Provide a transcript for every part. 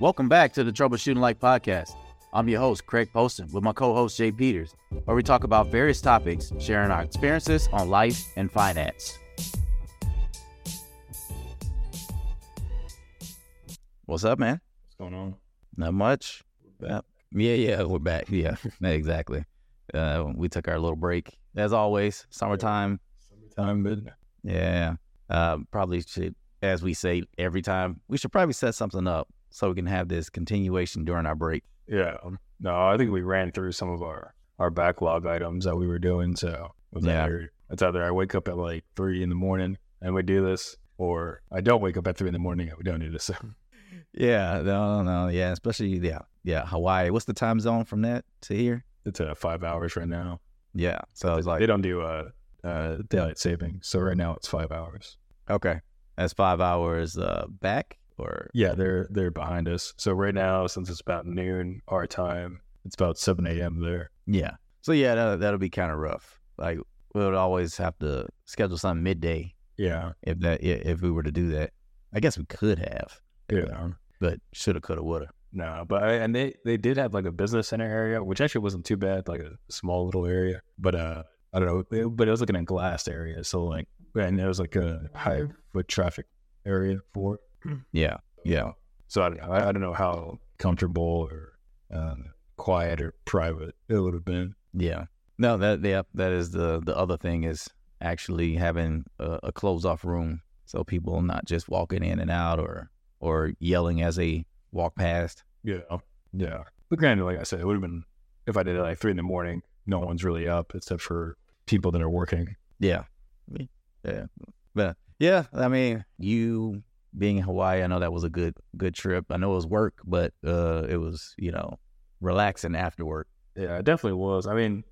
Welcome back to the Troubleshooting Life Podcast. I'm your host, Craig Poston, with my co-host, Jay Peters, where we talk about various topics, sharing our experiences on life and finance. What's up, man? What's going on? Not much. We're back. Yeah, exactly. We took our little break. As always, summertime. Summertime, but... Yeah. Probably should, as we say every time, we should probably set something up so we can have this continuation during our break. Yeah. No, I think we ran through some of our backlog items that we were doing. So it's either I wake up at like 3 in the morning and we do this, or I don't wake up at 3 in the morning and we don't do this. Yeah. Especially, Hawaii. What's the time zone from that to here? It's 5 hours right now. Yeah. So it's like they don't do daylight savings. So right now it's 5 hours. Okay. That's 5 hours back? Or yeah, they're behind us. So right now, since it's about noon our time, it's about 7 a.m. there. Yeah. So yeah, that'll be kind of rough. Like we would always have to schedule something midday. Yeah. If we were to do that, I guess we could have. Yeah. But shoulda, coulda, woulda. No, but and they did have like a business center area, which actually wasn't too bad, like a small little area. But I don't know, but it was like in a glass area, so like, and it was like a high foot traffic area for it. Yeah, yeah. So I don't know. I don't know how comfortable or quiet or private it would have been. Yeah. No, that is the other thing is actually having a closed off room so people not just walking in and out or yelling as they walk past. Yeah, yeah. But granted, like I said, it would have been if I did it like 3 in the morning. No one's really up except for people that are working. Yeah, yeah. But yeah, I mean you. Being in Hawaii, I know that was a good trip. I know it was work, but it was, relaxing after work. Yeah, it definitely was. I mean,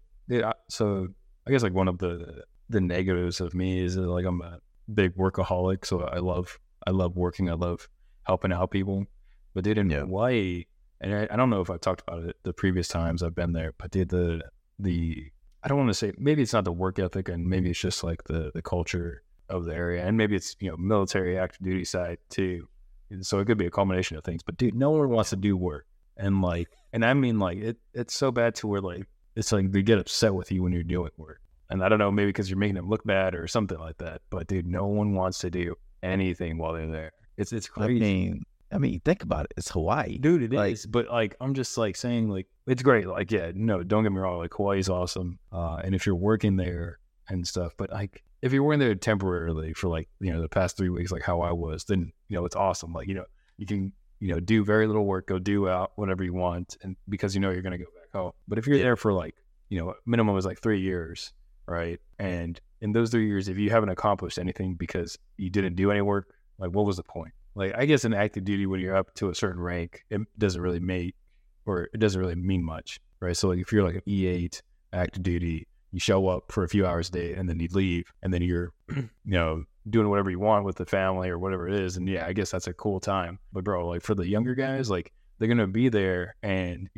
so I guess like one of the negatives of me is that, like, I'm a big workaholic, so I love working. I love helping out people. But dude, in Hawaii, and I don't know if I've talked about it the previous times I've been there, but dude, the I don't want to say, maybe it's not the work ethic, and maybe it's just like the culture of the area, and maybe it's military active duty side too, and so it could be a combination of things. But dude, no one wants to do work, and like, and I mean like it's so bad to where like it's like they get upset with you when you're doing work, and I don't know, maybe because you're making them look bad or something like that. But dude, no one wants to do anything while they're there. It's crazy. I mean, think about it. It's Hawaii, dude. It is, but like I'm just like saying like it's great. Like yeah, no, don't get me wrong. Like Hawaii's awesome, and if you're working there and stuff, but like. If you were in there temporarily for like, the past 3 weeks, like how I was, then, it's awesome. Like, you can, do very little work, go do out whatever you want. And because, you're going to go back home. But if you're there for like, minimum is like 3 years. Right. And in those 3 years, if you haven't accomplished anything because you didn't do any work, like what was the point? Like, I guess in active duty, when you're up to a certain rank, it doesn't really mean much. Right. So like, if you're like an E8 active duty, you show up for a few hours a day and then you leave and then you're, doing whatever you want with the family or whatever it is. And yeah, I guess that's a cool time, but bro, like for the younger guys, like they're going to be there and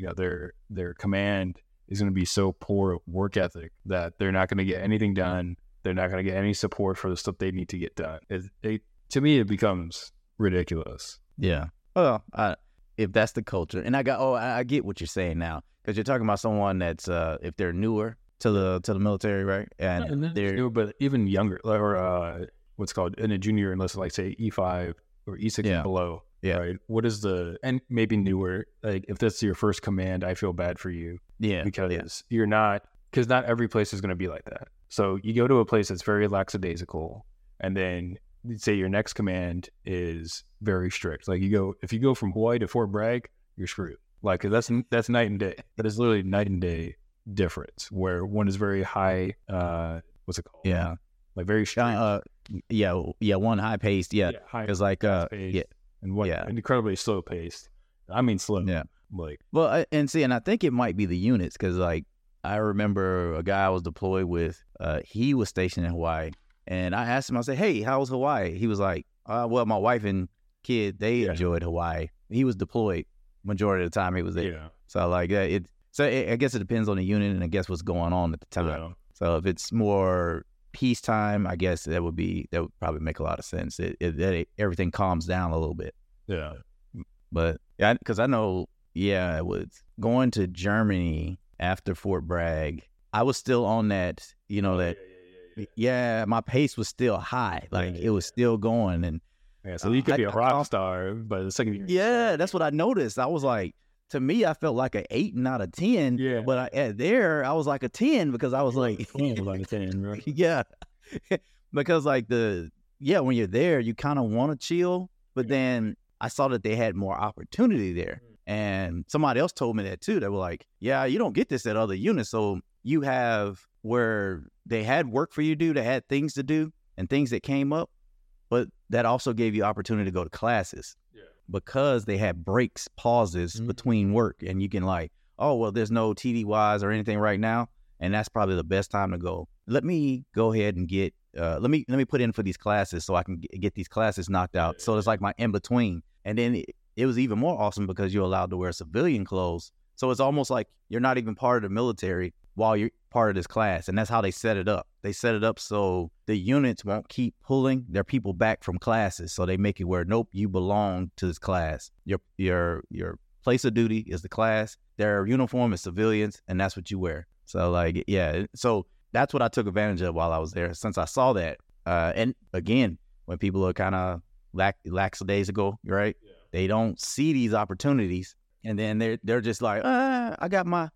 their command is going to be so poor of work ethic that they're not going to get anything done. They're not going to get any support for the stuff they need to get done. To me, it becomes ridiculous. Yeah. Well, if that's the culture and I get what you're saying now, because you're talking about someone that's, if they're newer, to the military, right? And they're new, but even younger, or what's called in a junior, unless like say E5 or E6 and below, right? What is and maybe newer? Like if that's your first command, I feel bad for you, because because not every place is going to be like that. So you go to a place that's very lackadaisical, and then say your next command is very strict. Like if you go from Hawaii to Fort Bragg, you're screwed. Like that's night and day. That is literally night and day. Difference where one is very high what's it called like very strict. One high paced it's like paced, and one incredibly slow paced. I mean slow like well I think it might be the units, because like I remember a guy I was deployed with, he was stationed in Hawaii, and I asked him, I said, hey, how was Hawaii? He was like, well, my wife and kid, they enjoyed Hawaii. He was deployed majority of the time he was there. So like So I guess it depends on the unit and I guess what's going on at the time. Yeah. So if it's more peacetime, I guess that would probably make a lot of sense. Everything calms down a little bit. Yeah. But Yeah, because I know, yeah, it was going to Germany after Fort Bragg. I was still on that, you know, that, yeah, my pace was still high. Like, it was still going. And yeah, so you could be a rock star, but the second year. Yeah, that's what I noticed. I was like, to me, I felt like an 8 and not a 10. Yeah. But I was like a 10 because I was like, a 10, right? Yeah. Because like when you're there, you kind of want to chill. But then I saw that they had more opportunity there. And somebody else told me that too. They were like, yeah, you don't get this at other units. So you have where they had work for you to do. They had things to do and things that came up. But that also gave you opportunity to go to classes. Because they had breaks, pauses between work, and you can like, oh, well, there's no TDYs or anything right now, and that's probably the best time to go. Let me go ahead and get, let me put in for these classes so I can get these classes knocked out. So it's like my in-between. And then it was even more awesome because you're allowed to wear civilian clothes. So it's almost like you're not even part of the military while you're part of this class. And that's how they set it up. They set it up so the units won't keep pulling their people back from classes. So they make it where, nope, you belong to this class. Your place of duty is the class. Their uniform is civilians, and that's what you wear. So like, yeah. So that's what I took advantage of while I was there, since I saw that. And again, when people are kind of lackadaisical, right? Yeah. They don't see these opportunities. And then they're just like, I got my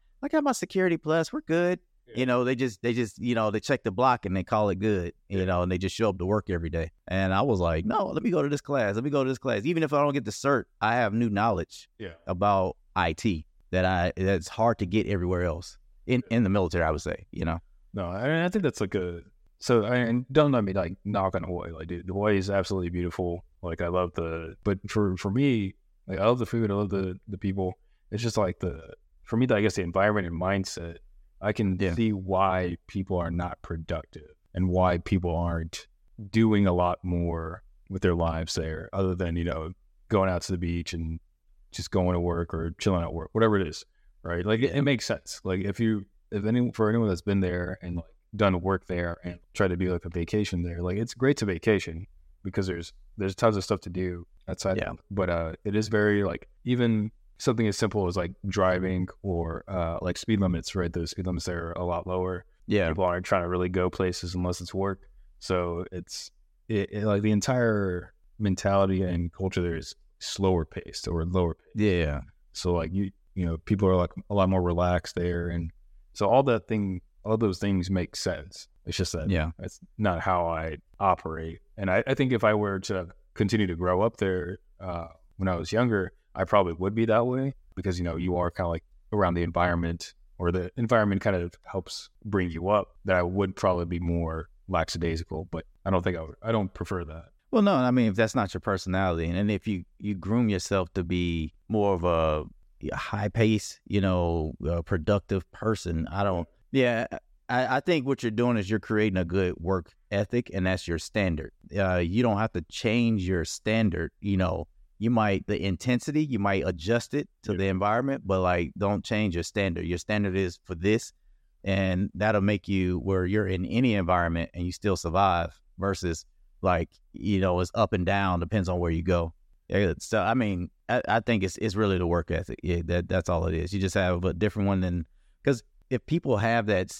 security plus, we're good. Yeah. You know, they just, you know, they check the block and they call it good, you know, and they just show up to work every day. And I was like, no, let me go to this class. Even if I don't get the cert, I have new knowledge about IT that's hard to get everywhere else in the military, I would say, you know? No, I think that's like don't let me like knock on Hawaii. Like, dude, Hawaii is absolutely beautiful. Like, I love but for me, like, I love the food. I love the people. It's just like for me, I guess the environment and mindset, I can see why people are not productive and why people aren't doing a lot more with their lives there other than, you know, going out to the beach and just going to work or chilling at work, whatever it is, right? Like, it makes sense. Like, for anyone that's been there and like done work there and tried to do like a vacation there, like, it's great to vacation because there's tons of stuff to do outside. Yeah. But it is very like, even something as simple as like driving or like speed limits, right? Those speed limits there are a lot lower. Yeah. People aren't trying to really go places unless it's work. So it's like the entire mentality and culture there is slower paced or lower paced. Yeah. So like, you know, people are like a lot more relaxed there. And so all those things make sense. It's just that it's not how I operate. And I think if I were to continue to grow up there when I was younger, I probably would be that way because, you know, you are kind of like around the environment, or the environment kind of helps bring you up, that I would probably be more lackadaisical, but I don't think I don't prefer that. Well, no, I mean, if that's not your personality and if you groom yourself to be more of a high pace, you know, productive person, I think what you're doing is you're creating a good work ethic, and that's your standard. You don't have to change your standard, you know. The intensity, you might adjust it to the environment, but like, don't change your standard. Your standard is for this, and that'll make you where you're in any environment and you still survive versus like, you know, it's up and down, depends on where you go. So, I mean, I think it's really the work ethic. Yeah, that's all it is. You just have a different one than, because if people have that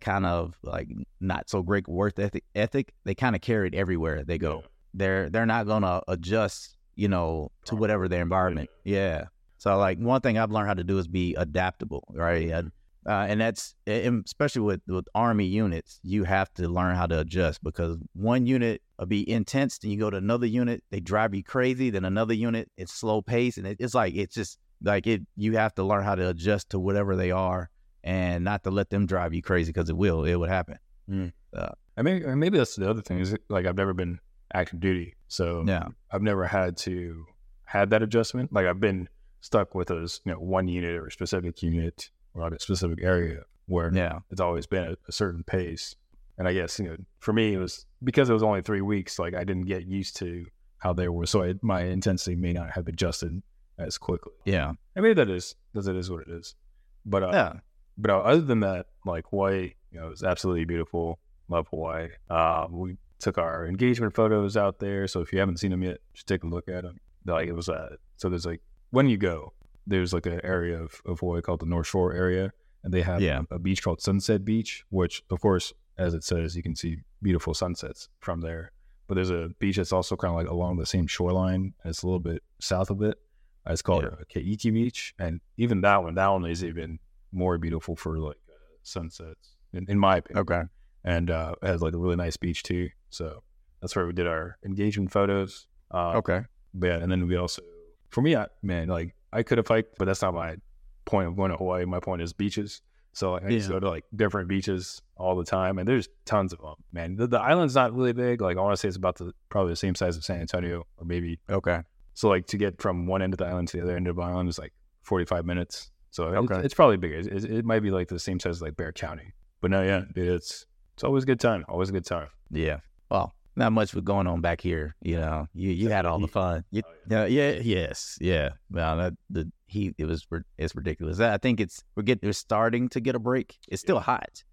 kind of like not so great work ethic, they kind of carry it everywhere they go. Yeah. They're not going to adjust, you know, to whatever their environment. Yeah. So like, one thing I've learned how to do is be adaptable, right? And that's, especially with Army units, you have to learn how to adjust, because one unit will be intense, then you go to another unit, they drive you crazy, then another unit, it's slow pace, and it's just like you have to learn how to adjust to whatever they are and not to let them drive you crazy, because it would happen. Maybe that's the other thing, is like, I've never been active duty, so I've never had that adjustment. Like, I've been stuck with those, you know, one unit or a specific unit or like a specific area where it's always been a certain pace. And I guess, you know, for me, it was because it was only 3 weeks, like, I didn't get used to how they were, so my intensity may not have adjusted as quickly. Yeah. I mean, that is what it is. But but other than that, like, Hawaii, you know, it was absolutely beautiful. Love Hawaii. We took our engagement photos out there, so if you haven't seen them yet, just take a look at them. Like, it was so there's like when you go, there's like an area of Hawaii called the North Shore area, and they have a beach called Sunset Beach, which of course, as it says, you can see beautiful sunsets from there. But there's a beach that's also kind of like along the same shoreline. It's a little bit south of it. It's called Keiki Beach. And even that one is even more beautiful for like sunsets, in my opinion. Okay. And it has like a really nice beach too. So that's where we did our engagement photos. And then we also, for me, I could have hiked, but that's not my point of going to Hawaii. My point is beaches. So I just go to like different beaches all the time, and there's tons of them, man. The island's not really big. Like I want to say it's about probably the same size of San Antonio, or maybe. Okay. So like to get from one end of the island to the other end of the island is like 45 minutes. So it's probably bigger. It might be like the same size as like Bear County, but no, it's always a good time. Always a good time. Yeah. Well, not much was going on back here. You know, you had all the fun. Well, it's ridiculous. I think we're starting to get a break. It's still hot,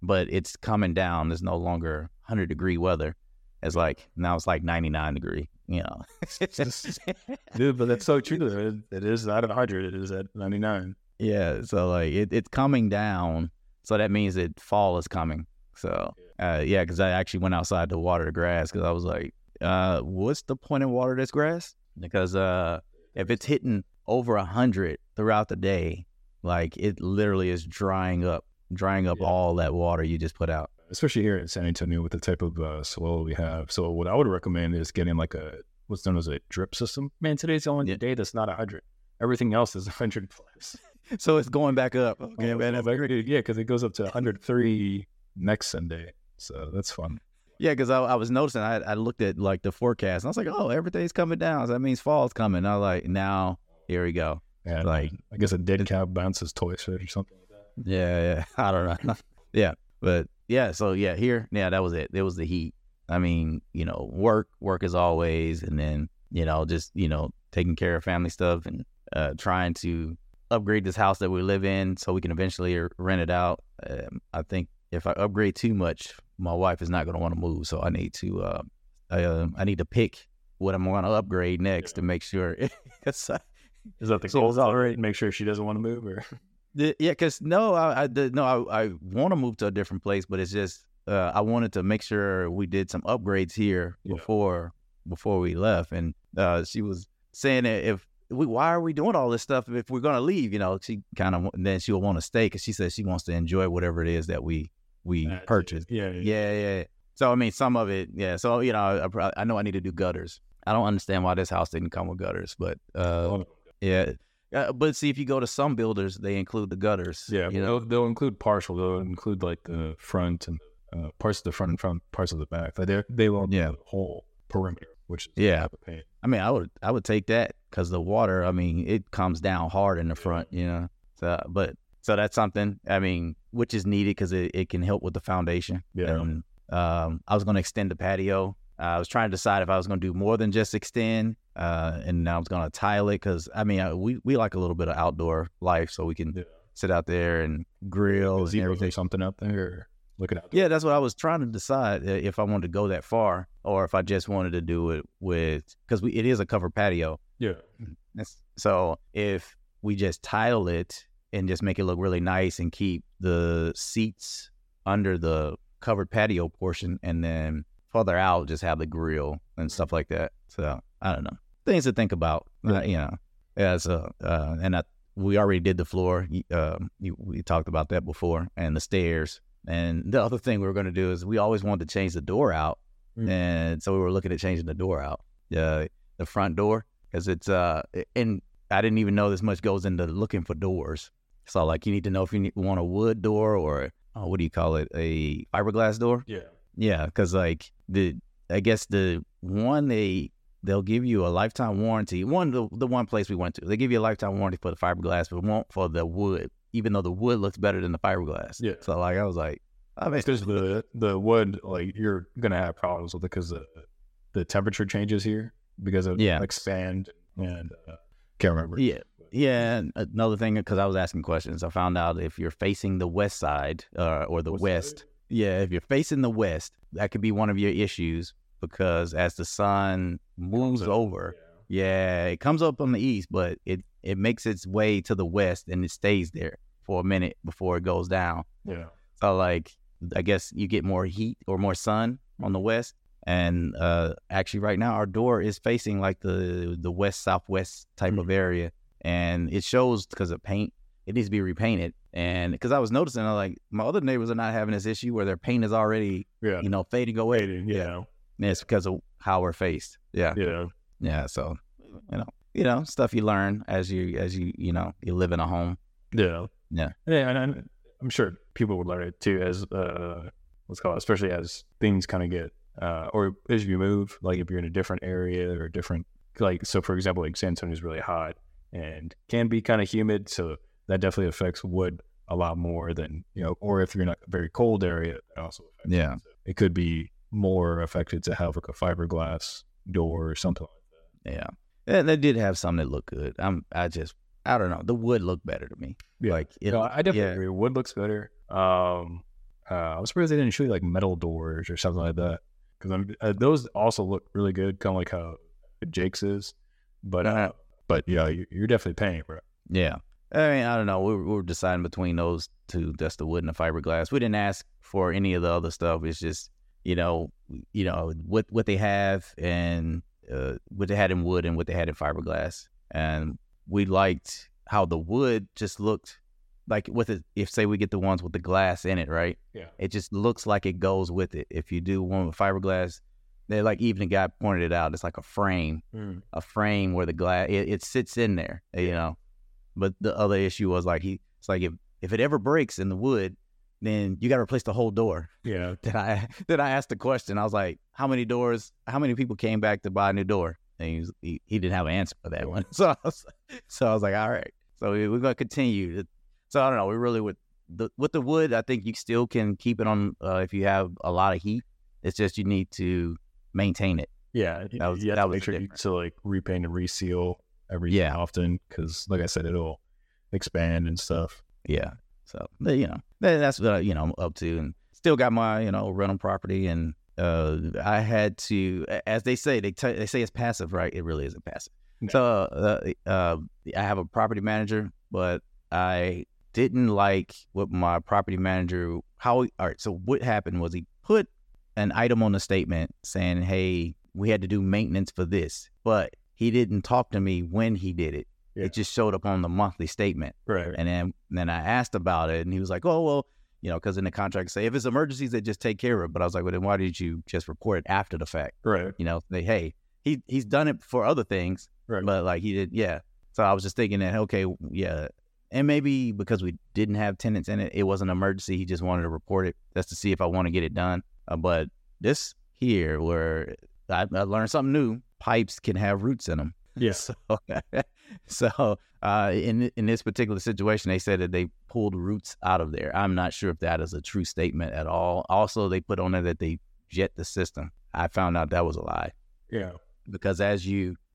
but it's coming down. There's no longer 100-degree weather. It's like, now it's like 99-degree, you know. Dude, but that's so true. It is not at 100. It is at 99. Yeah. So like it's coming down. So that means that fall is coming. So because I actually went outside to water the grass, because I was like, what's the point of water this grass? Because if it's hitting over 100 throughout the day, like it literally is drying up all that water you just put out. Especially here in San Antonio with the type of soil we have. So what I would recommend is getting like what's known as a drip system. Man, today's the only day that's not 100. Everything else is 100 plus. So it's going back up. Okay, because it goes up to 103 next Sunday. So that's fun. Yeah, because I was noticing, I looked at like the forecast, and I was like, oh, everything's coming down. So that means fall's coming. I was like, now, here we go. Yeah, like, I guess a dead cow bounces toys or something like that. Yeah, I don't know. That was it. It was the heat. I mean, you know, work as always, and then, you know, just, you know, taking care of family stuff and trying to upgrade this house that we live in so we can eventually rent it out. I think if I upgrade too much, my wife is not going to want to move, so I need to I need to pick what I'm going to upgrade next to make sure. Is that the goal already? Make sure she doesn't want to move, or I want to move to a different place, but it's just I wanted to make sure we did some upgrades here before we left, and she was saying that why are we doing all this stuff if we're going to leave? You know, she kind of then she'll want to stay because she says she wants to enjoy whatever it is that we purchased. Yeah. So I mean, some of it, yeah. So you know, I know I need to do gutters. I don't understand why this house didn't come with gutters, but but see, if you go to some builders, they include the gutters. Yeah, you know? They'll include partial. They'll include like the front and parts of the front and parts of the back. Like they won't do the whole perimeter, which is a pain. I mean, I would take that because the water. I mean, it comes down hard in the front, you know. So that's something, I mean, which is needed because it can help with the foundation. Yeah. And, I was going to extend the patio. I was trying to decide if I was going to do more than just extend, and I was going to tile it because, I mean, we like a little bit of outdoor life, so we can sit out there and grill and everything. Or something up there? Look it up. Yeah, that's what I was trying to decide, if I wanted to go that far or if I just wanted to do it because it is a covered patio. Yeah. So if we just tile it and just make it look really nice and keep the seats under the covered patio portion, and then further out, just have the grill and stuff like that. So I don't know, things to think about. We already did the floor. We talked about that before, and the stairs. And the other thing we were going to do is we always wanted to change the door out, and so we were looking at changing the door out, the front door, because it's and I didn't even know this much goes into looking for doors. So, like, you need to know if want a wood door or, what do you call it, a fiberglass door? Yeah. Yeah, because, like, the one they'll give you a lifetime warranty. The one place we went to, they give you a lifetime warranty for the fiberglass, but won't for the wood, even though the wood looks better than the fiberglass. Yeah. So, like, I was like, I mean. Because the wood, like, you're going to have problems with it because the temperature changes here because of sand and can't remember. Yeah. And another thing, because I was asking questions, I found out if you're facing the west side or the west. Yeah, if you're facing the west, that could be one of your issues because as the sun moves over, Yeah, it comes up on the east, but it makes its way to the west and it stays there for a minute before it goes down. Yeah. So like, I guess you get more heat or more sun on the west. And actually right now our door is facing like the west southwest type of area, and it shows because of paint. It needs to be repainted. And because I was noticing, I'm like, my other neighbors are not having this issue where their paint is already, you know, fading away. Yeah. And it's because of how we're faced. Yeah. So, you know, stuff you learn as you you live in a home. Yeah. And I'm sure people would learn it too as, let's call it, especially as things kind of get, or as you move, like if you're in a different area or different, like, so for example, like San Antonio is really hot and can be kind of humid. So that definitely affects wood a lot more than, you know, or if you're in a very cold area, it also affects it. So it could be more affected to have like a fiberglass door or something like that. Yeah. They did have some that looked good. I don't know. The wood looked better to me. Yeah. Like, I definitely agree. Wood looks better. I was surprised they didn't show you like metal doors or something like that. Because those also look really good, kind of like how Jake's is. But yeah, you're definitely paying, bro. Yeah. I mean, I don't know. We were deciding between those two, that's the wood and the fiberglass. We didn't ask for any of the other stuff. It's just, you know what they have and what they had in wood and what they had in fiberglass. And we liked how the wood just looked like with it. If say we get the ones with the glass in it, right? Yeah. It just looks like it goes with it. If you do one with fiberglass, they like, even the guy pointed it out. It's like a frame where the glass, it sits in there, you know. But the other issue was like it's like if it ever breaks in the wood, then you got to replace the whole door. Yeah. Then I asked the question. I was like, how many people came back to buy a new door? And he didn't have an answer for that one. So I was like, all right. So we're going to continue. So I don't know. We really with the wood, I think you still can keep it on if you have a lot of heat. It's just you need to maintain it. Yeah. That was make sure to like repaint and reseal every often, because like I said, it'll expand and stuff. Yeah. So, you know, that's what, you know, I'm up to, and still got my, you know, rental property. And I had to, as they say, they say it's passive, right? It really isn't passive. No. So I have a property manager, but I didn't like what my property manager, all right. So what happened was he put an item on the statement saying, hey, we had to do maintenance for this, but he didn't talk to me when he did it. Yeah. It just showed up on the monthly statement. Right. And then I asked about it, and he was like, oh, well, you know, because in the contract say if it's emergencies, they just take care of it. But I was like, well, then why did you just report it after the fact? Right. You know, he's done it for other things, right, but like he did. Yeah. So I was just thinking that, okay, yeah. And maybe because we didn't have tenants in it, it was an emergency. He just wanted to report it. That's to see if I want to get it done. But this here where I learned something new, pipes can have roots in them. Yeah. So in this particular situation, they said that they pulled roots out of there. I'm not sure if that is a true statement at all. Also, they put on there that they jet the system. I found out that was a lie. Yeah. Because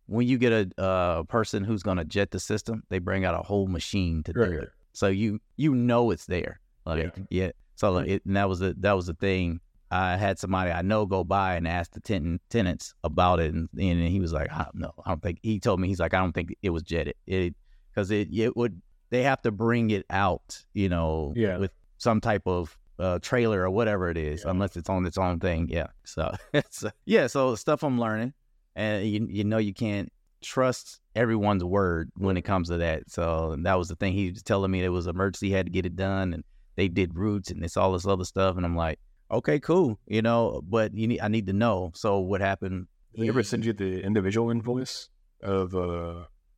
when you get a person who's going to jet the system, they bring out a whole machine to do it. So you know it's there. Like, yeah. So like, and that was the thing. I had somebody I know go by and ask the tenants about it, and he was like, I don't think it was jetted, because it would, they have to bring it out, you know, with some type of trailer or whatever it is, unless it's on its own thing. Yeah. So so stuff I'm learning, and you know, you can't trust everyone's word when it comes to that. So that was the thing. He was telling me it was an emergency, had to get it done, and they did roots and it's all this other stuff, and I'm like, okay, cool. You know, but I need to know. So what happened? Did they ever send you the individual invoice of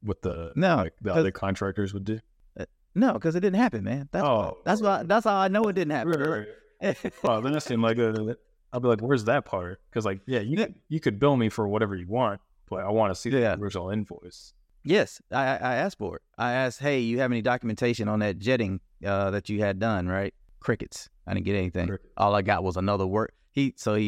what the other contractors would do? No, because it didn't happen, man. That's how I know it didn't happen. Right. Well, then I seem like I'll be like, where's that part? Because like, you could bill me for whatever you want, but I want to see the original invoice. Yes, I asked for it. I asked, hey, you have any documentation on that jetting that you had done, right? Crickets. I didn't get anything. Crickets. All I got was another work. So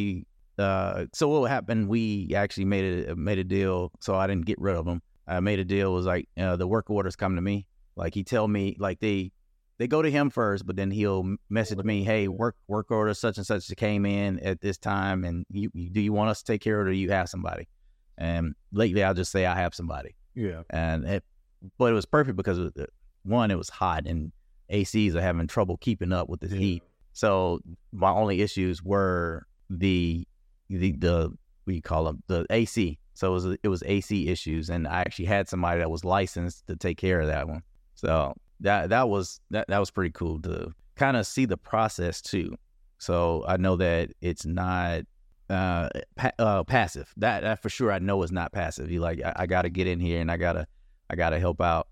what happened? We actually made a deal. So I didn't get rid of them. I made a deal. It was like the work orders come to me. Like he tell me, like they go to him first, but then he'll message me, hey, work order such and such came in at this time, and do you want us to take care of it, or do you have somebody? And lately, I'll just say I have somebody. Yeah. And but it was perfect because one, it was hot and ACs are having trouble keeping up with the heat. So my only issues were the what do you call them, the AC. So it was AC issues, and I actually had somebody that was licensed to take care of that one. So that was pretty cool to kind of see the process too. So I know that it's not passive. That for sure I know is not passive. You like I got to get in here and I gotta help out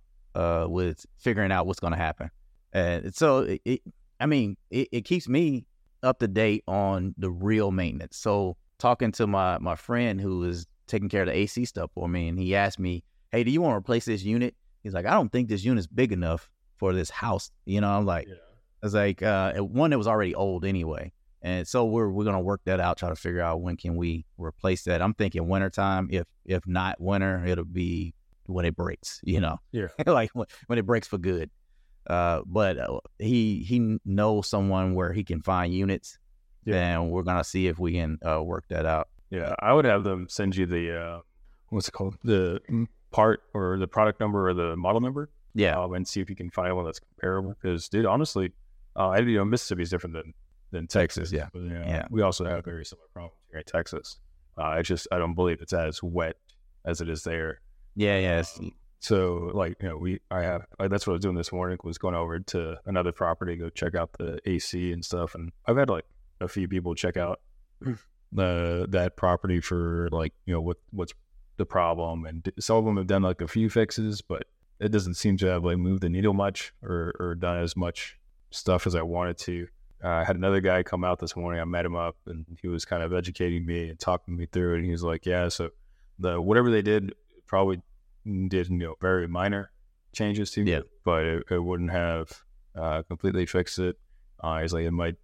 with figuring out what's gonna happen. And so it keeps me up to date on the real maintenance. So talking to my friend who is taking care of the AC stuff for me, and he asked me, "Hey, do you want to replace this unit?" He's like, "I don't think this unit's big enough for this house." You know, I'm like, yeah. I was like, one that was already old anyway. And so we're gonna work that out, try to figure out when can we replace that. I'm thinking wintertime. If not winter, it'll be when it breaks. You know, yeah, like when it breaks for good. But he knows someone where he can find units, and we're gonna see if we can work that out. Yeah, I would have them send you the what's it called, the part or the product number or the model number. Yeah, and see if you can find one that's comparable. Because, dude, honestly, Mississippi is different than Texas. Yeah, but, we also have very similar problems here in Texas. It's just I don't believe it's as wet as it is there. Yeah, yeah. So, that's what I was doing this morning, was going over to another property, go check out the AC and stuff. And I've had, a few people check out that property for, what's the problem. And some of them have done, a few fixes, but it doesn't seem to have, moved the needle much or done as much stuff as I wanted to. I had another guy come out this morning. I met him up, and he was kind of educating me and talking me through it. And he was like, yeah, so whatever they did probably – did very minor changes to it, but it wouldn't have completely fixed it. It's like it might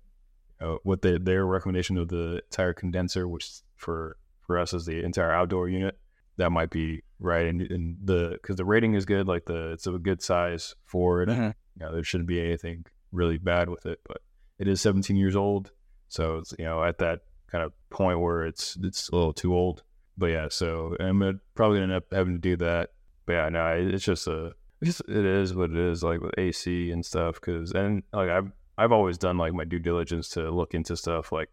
what their recommendation of the entire condenser, which for us is the entire outdoor unit, that might be right. And because the rating is good, it's a good size for it. Mm-hmm. There shouldn't be anything really bad with it, but it is 17 years old, so it's at that kind of point where it's a little too old. But yeah, so I'm probably gonna end up having to do that. But yeah, no, it is what it is, with AC and stuff. I've always done my due diligence to look into stuff. I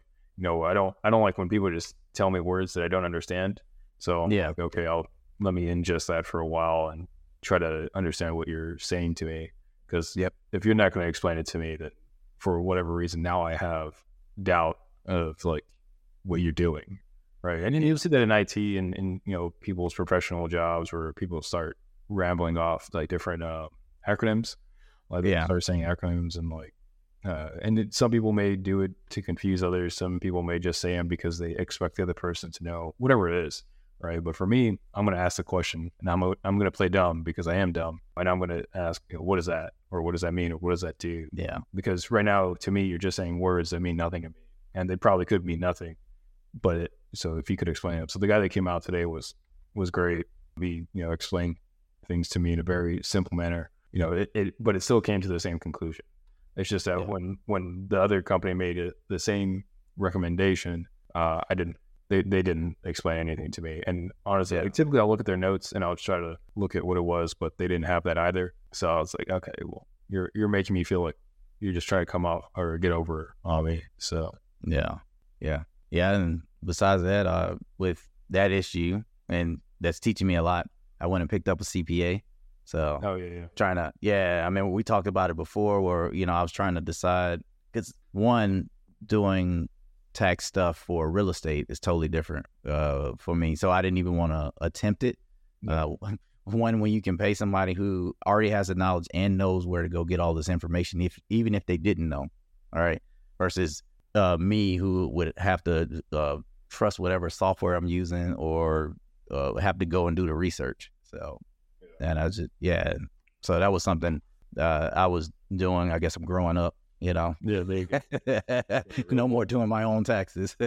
don't like when people just tell me words that I don't understand. So I'm okay, I'll let me ingest that for a while and try to understand what you're saying to me. Because if you're not going to explain it to me, that for whatever reason now I have doubt of what you're doing. Right. And you'll see that in IT and in people's professional jobs where people start rambling off different acronyms. They start saying acronyms and some people may do it to confuse others. Some people may just say them because they expect the other person to know whatever it is. Right. But for me, I'm going to ask the question, and I'm going to play dumb because I am dumb. And I'm going to ask, what is that? Or what does that mean? Or what does that do? Yeah. Because right now, to me, you're just saying words that mean nothing to me. And they probably could mean nothing. But so if you could explain it. So the guy that came out today was great. He, explained things to me in a very simple manner, but it still came to the same conclusion. It's just that when the other company made the same recommendation, they didn't explain anything to me. And honestly, typically I'll look at their notes and I'll try to look at what it was, but they didn't have that either. So I was like, okay, well, you're making me feel like you're just trying to come off or get over on me. So yeah. And besides that, with that issue, and that's teaching me a lot, I went and picked up a CPA. So trying to, we talked about it before where, I was trying to decide, because one, doing tax stuff for real estate is totally different for me. So I didn't even want to attempt it. One, when you can pay somebody who already has the knowledge and knows where to go get all this information, even if they didn't know, all right, versus me who would have to trust whatever software I'm using or have to go and do the research. So, and I was just, so that was something I was doing. I guess I'm growing up, Yeah, there you go. No more doing my own taxes.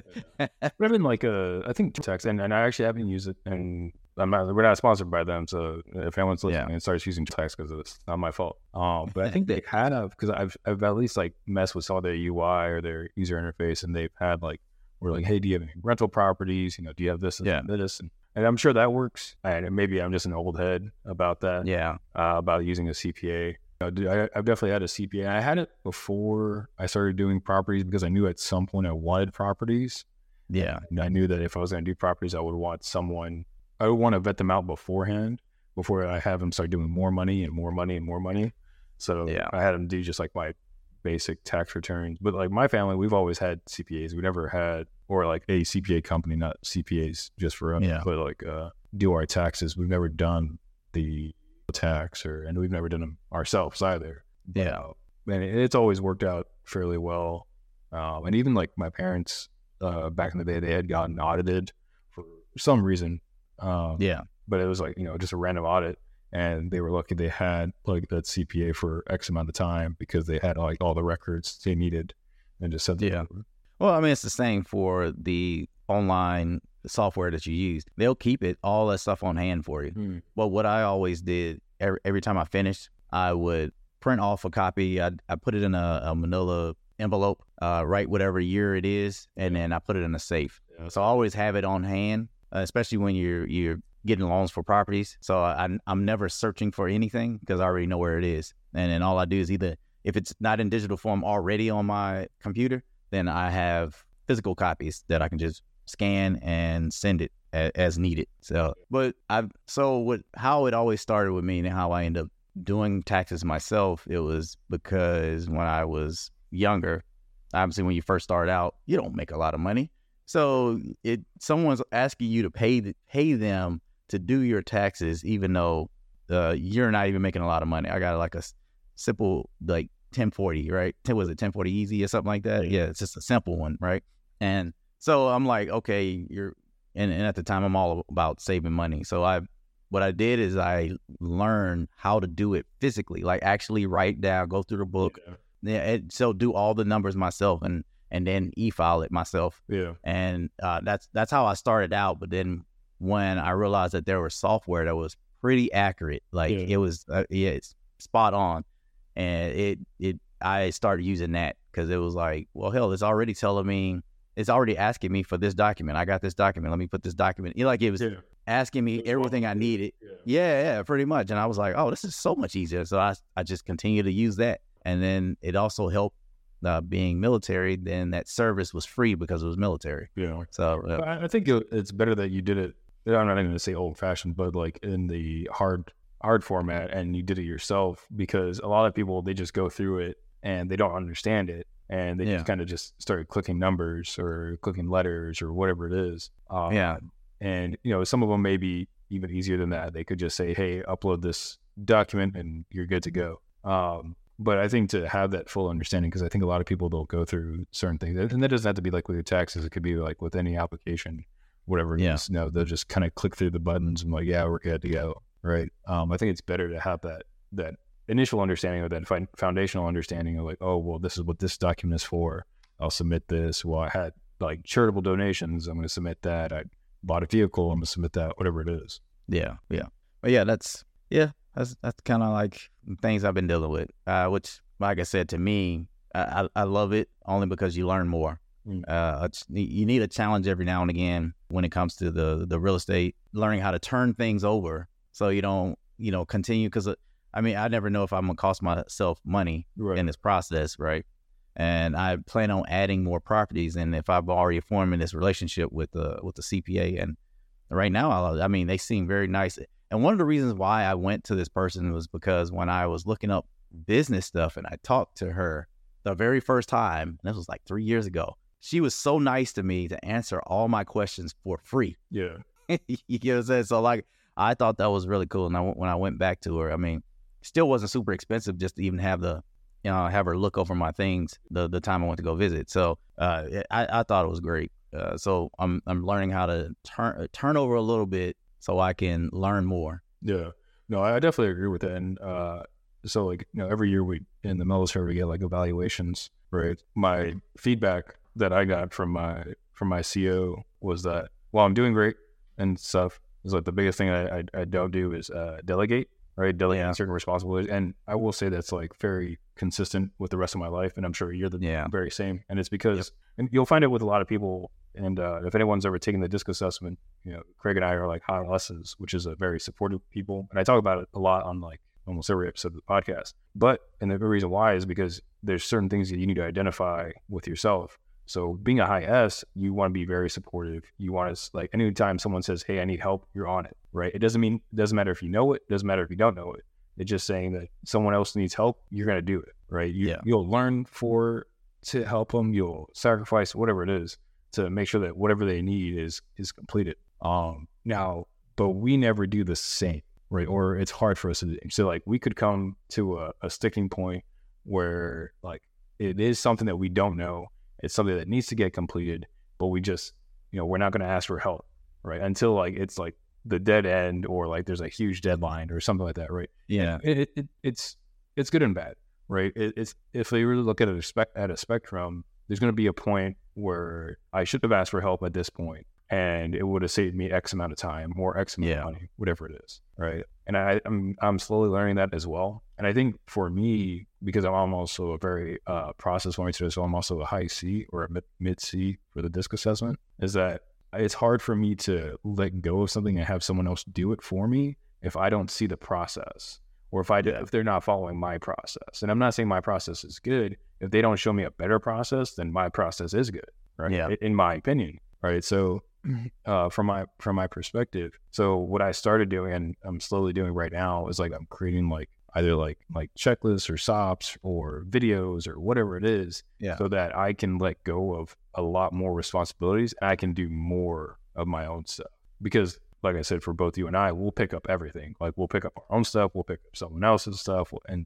I've been I think tax, and I actually haven't used it, and we're not sponsored by them. So if anyone's listening and starts using tax because it's not my fault. But I think they kind of, because I've at least messed with some of their UI or their user interface, and they've had we're hey, do you have any rental properties? Do you have this and this? And And I'm sure that works. And maybe I'm just an old head about that. Yeah. About using a CPA. I've definitely had a CPA. I had it before I started doing properties because I knew at some point I wanted properties. Yeah. And I knew that if I was going to do properties, I would want someone, I would want to vet them out beforehand before I have them start doing more money and more money and more money. So yeah. I had them do just like my basic tax returns. But like my family, we've always had CPAs. We never had, or like a CPA company, not CPAs just for us, yeah. but like do our taxes. We've never done the tax and we've never done them ourselves either. Yeah. And it's always worked out fairly well. And even like my parents, back in the day, they had gotten audited for some reason. Yeah. But it was like, you know, just a random audit. And they were lucky they had like that CPA for X amount of time because they had like all the records they needed and just sent them over. Well, I mean, it's the same for the online software that you use. They'll keep it, all that stuff on hand for you. Mm. Well, what I always did every time I finished, I would print off a copy. I put it in a manila envelope, write whatever year it is, and then I put it in a safe. Yeah. So I always have it on hand, especially when you're getting loans for properties. So I'm never searching for anything because I already know where it is. And then all I do is either, if it's not in digital form already on my computer, then I have physical copies that I can just scan and send it as needed. So, but how it always started with me and how I ended up doing taxes myself, it was because when I was younger, obviously when you first start out, you don't make a lot of money. So someone's asking you to pay them to do your taxes, even though you're not even making a lot of money. I got like a simple, like 1040, right? Was it 1040 easy or something like that? Yeah, it's just a simple one, right? And so I'm like, okay, and at the time I'm all about saving money. So what I did is I learned how to do it physically, like actually write down, go through the book. Yeah. So do all the numbers myself and then e-file it myself. Yeah. And that's how I started out. But then when I realized that there was software that was pretty accurate, like it was, it's spot on. And I started using that because it was like, well, hell, it's already telling me, it's already asking me for this document. I got this document. Let me put this document. Like it was asking me everything I needed. Yeah, pretty much. And I was like, oh, this is so much easier. So I just continued to use that. And then it also helped being military. Then that service was free because it was military. Yeah. So I think it's better that you did it. I'm not even going to say old fashioned, but like in the hard format, and you did it yourself, because a lot of people, they just go through it and they don't understand it, and they just kind of just start clicking numbers or clicking letters or whatever it is. And you know, some of them may be even easier than that. They could just say, hey, upload this document and you're good to go. But I think to have that full understanding, because I think a lot of people, they'll go through certain things, and that doesn't have to be like with your taxes. It could be like with any application, whatever it is. No, they'll just kind of click through the buttons and like, yeah, we're good to go. Right. I think it's better to have that initial understanding, or that foundational understanding of like, oh, well, this is what this document is for. I'll submit this. Well, I had like charitable donations, I'm going to submit that. I bought a vehicle, I'm going to submit that, whatever it is. Yeah. Yeah. But yeah, that's kind of like things I've been dealing with, which, like I said, to me, I love it only because you learn more. You need a challenge every now and again when it comes to the real estate, learning how to turn things over. So you don't, continue, because I mean, I never know if I'm going to cost myself money in this process, right? And I plan on adding more properties. And if I've already formed this relationship with the CPA, and right now, I mean, they seem very nice. And one of the reasons why I went to this person was because when I was looking up business stuff and I talked to her the very first time, and this was like 3 years ago, she was so nice to me to answer all my questions for free. Yeah. You know what I'm saying? So like, I thought that was really cool. And when I went back to her, I mean, still wasn't super expensive just to even have have her look over my things the time I went to go visit. So I thought it was great. So I'm learning how to turn over a little bit so I can learn more. Yeah. No, I definitely agree with that. And so like, every year in the military, we get like evaluations, right? My feedback that I got from my CO was that, well, I'm doing great and stuff. It's like the biggest thing I don't do is delegate, right? Delegate certain responsibilities. And I will say that's like very consistent with the rest of my life. And I'm sure you're the very same. And it's because, and you'll find it with a lot of people And if anyone's ever taken the DISC assessment, you know, Craig and I are like hot us's, which is a very supportive people. And I talk about it a lot on like almost every episode of the podcast. But, and the reason why is because there's certain things that you need to identify with yourself. So being a high S, you want to be very supportive. You want to, like, anytime someone says, hey, I need help, you're on it, right? It doesn't matter if you know it. It doesn't matter if you don't know it. It's just saying that someone else needs help. You're going to do it, right? You'll learn to help them. You'll sacrifice whatever it is to make sure that whatever they need is completed. Now, but we never do the same, right? Or it's hard for us to do. So like we could come to a sticking point where like it is something that we don't know. It's something that needs to get completed, but we just, you know, we're not going to ask for help, right? Until like, it's like the dead end or like there's a huge deadline or something like that, right? Yeah. It's good and bad, right? It's if they really look at a spectrum, there's going to be a point where I should have asked for help at this point and it would have saved me X amount of time or X amount of money, whatever it is, right? And I'm slowly learning that as well. And I think for me, because I'm also a very process-oriented, so I'm also a high C or a mid C for the DISC assessment, is that it's hard for me to let go of something and have someone else do it for me if I don't see the process or if they're not following my process. And I'm not saying my process is good. If they don't show me a better process, then my process is good, right? Yeah. In my opinion, right? So from my perspective, so what I started doing and I'm slowly doing right now is like I'm creating like either like checklists or SOPs or videos or whatever it is, so that I can let go of a lot more responsibilities and I can do more of my own stuff. Because like I said, for both you and I, we'll pick up everything. Like we'll pick up our own stuff, we'll pick up someone else's stuff, and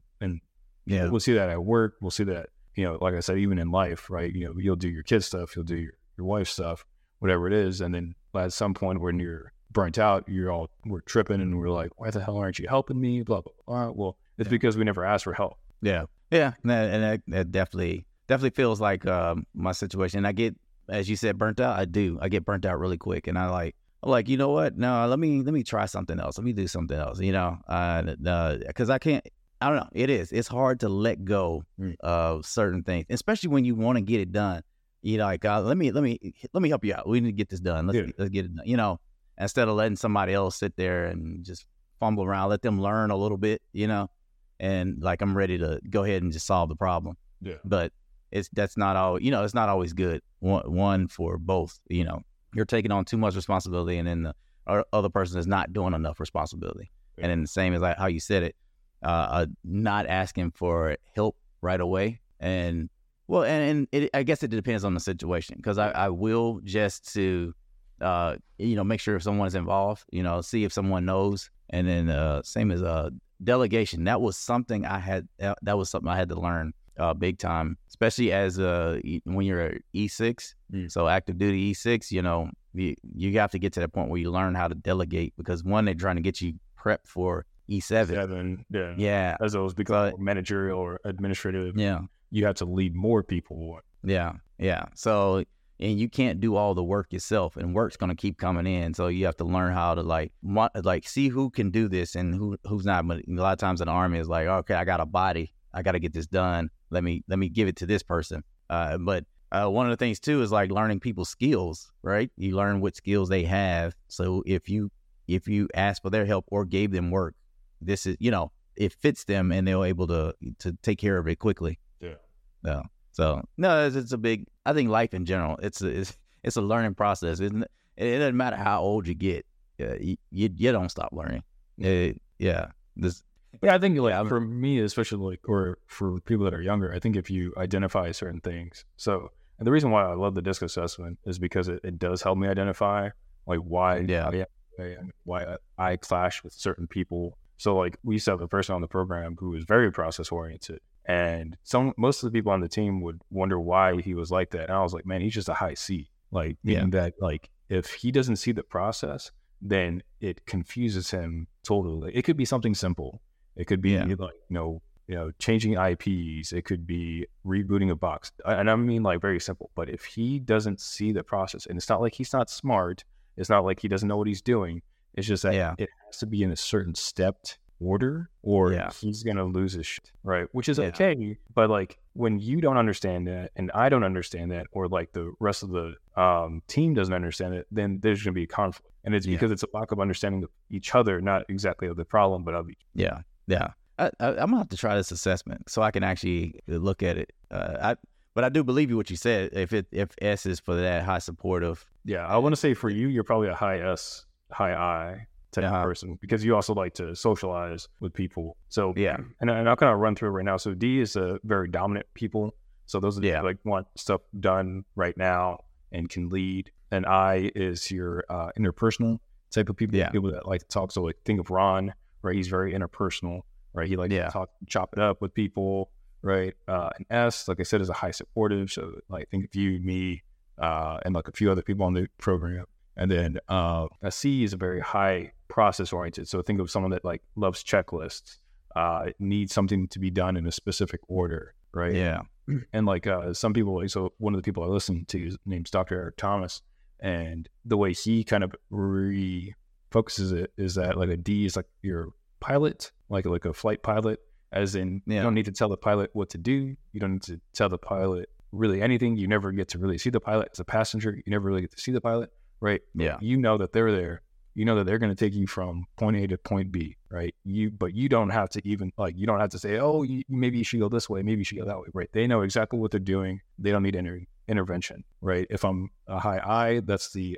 we'll see that at work, we'll see that, you know, like I said, even in life, right? You know, you'll do your kids' stuff, you'll do your wife's stuff, whatever it is, and then at some point when you're burnt out, we're tripping and we're like, why the hell aren't you helping me? Blah blah blah. Well, it's because we never asked for help. Yeah, yeah, and that definitely feels like my situation. And I get, as you said, burnt out. I get burnt out really quick, and I'm like, you know what? No, let me try something else. Let me do something else. You know, because I can't. I don't know. It's hard to let go of certain things, especially when you want to get it done. You know, like let me help you out. We need to get this done. Let's get it done. You know, instead of letting somebody else sit there and just fumble around, let them learn a little bit. You know, and like I'm ready to go ahead and just solve the problem. Yeah. But that's not all. You know, it's not always good. One for both. You know, you're taking on too much responsibility, and then the other person is not doing enough responsibility. Yeah. And then the same as like how you said it, not asking for help right away and. Well, and I guess it depends on the situation, because I will just to, you know, make sure if someone's involved, you know, see if someone knows. And then same as delegation. That was something I had to learn big time, especially as when you're E6. Mm. So active duty E6, you know, you have to get to that point where you learn how to delegate, because one, they're trying to get you prepped for E7. Yeah. As it was becoming managerial or administrative. Yeah. You have to lead more people. Yeah. Yeah. So, and you can't do all the work yourself, and work's going to keep coming in. So you have to learn how to like see who can do this and who's not. But a lot of times in the Army is like, okay, I got a body. I got to get this done. Let me give it to this person. But one of the things too, is like learning people's skills, right? You learn what skills they have. So if you ask for their help or gave them work, this is, you know, it fits them and they're able to take care of it quickly. No, so no, it's a big. I think life in general, it's a learning process. It doesn't matter how old you get, you don't stop learning. I think like for me, especially like, or for people that are younger, I think if you identify certain things. So, and the reason why I love the DISC assessment is because it does help me identify like why I clash with certain people. So like we used to have a person on the program who was very process oriented. And most of the people on the team would wonder why he was like that. And I was like, man, he's just a high C. Like, meaning that, like, if he doesn't see the process, then it confuses him totally. It could be something simple. It could be, like, you know, changing IPs. It could be rebooting a box. And I mean, like, very simple. But if he doesn't see the process, and it's not like he's not smart. It's not like he doesn't know what he's doing. It's just that it has to be in a certain stepped order, or he's going to lose his shit, right? Which is okay, but like when you don't understand that, and I don't understand that, or like the rest of the team doesn't understand it, then there's going to be a conflict. And it's because it's a lack of understanding of each other, not exactly of the problem, but of each other. Yeah, yeah. I'm going to have to try this assessment so I can actually look at it. But I do believe you what you said. If S is for that high supportive. Yeah, I want to say for you, you're probably a high S, high I type of person, because you also like to socialize with people. So and I'll kind of run through it right now. So D is a very dominant people. So those are the people like want stuff done right now and can lead. And I is your interpersonal type of people. Yeah. People that like to talk. So like think of Ron, right? He's very interpersonal, right? He likes to talk, chop it up with people, right? And S, like I said, is a high supportive. So like think of you, me, and like a few other people on the program. And then a C is a very high process oriented. So think of someone that like loves checklists, needs something to be done in a specific order, right? Yeah. And like some people, so one of the people I listen to is named Dr. Eric Thomas, and the way he kind of refocuses it is that like a D is like your pilot, like a flight pilot, as in you don't need to tell the pilot what to do. You don't need to tell the pilot really anything. You never get to really see the pilot as a passenger. You never really get to see the pilot, right? Yeah. You know that they're there. You know that they're going to take you from point A to point B, right? But you don't have to even like, you don't have to say, oh, maybe you should go this way. Maybe you should go that way, right? They know exactly what they're doing. They don't need intervention, right? If I'm a high I, that's the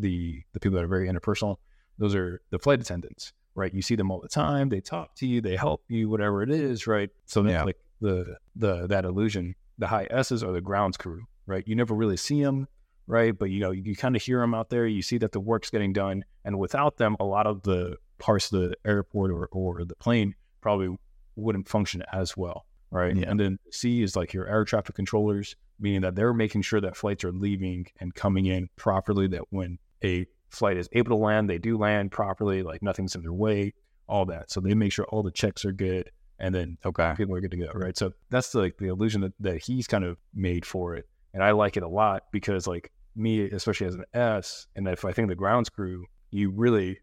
people that are very interpersonal. Those are the flight attendants, right? You see them all the time. They talk to you, they help you, whatever it is, right? So that's like that illusion. The high S's are the grounds crew, right? You never really see them, right? But you know, you kind of hear them out there. You see that the work's getting done, and without them, a lot of the parts of the airport or the plane probably wouldn't function as well, right? Yeah. And then C is like your air traffic controllers, meaning that they're making sure that flights are leaving and coming in properly, that when a flight is able to land, they do land properly, like nothing's in their way, all that. So they make sure all the checks are good, and then people are good to go, right? So that's like the illusion that he's kind of made for it. And I like it a lot because like me, especially as an S, and if I think the grounds crew, you really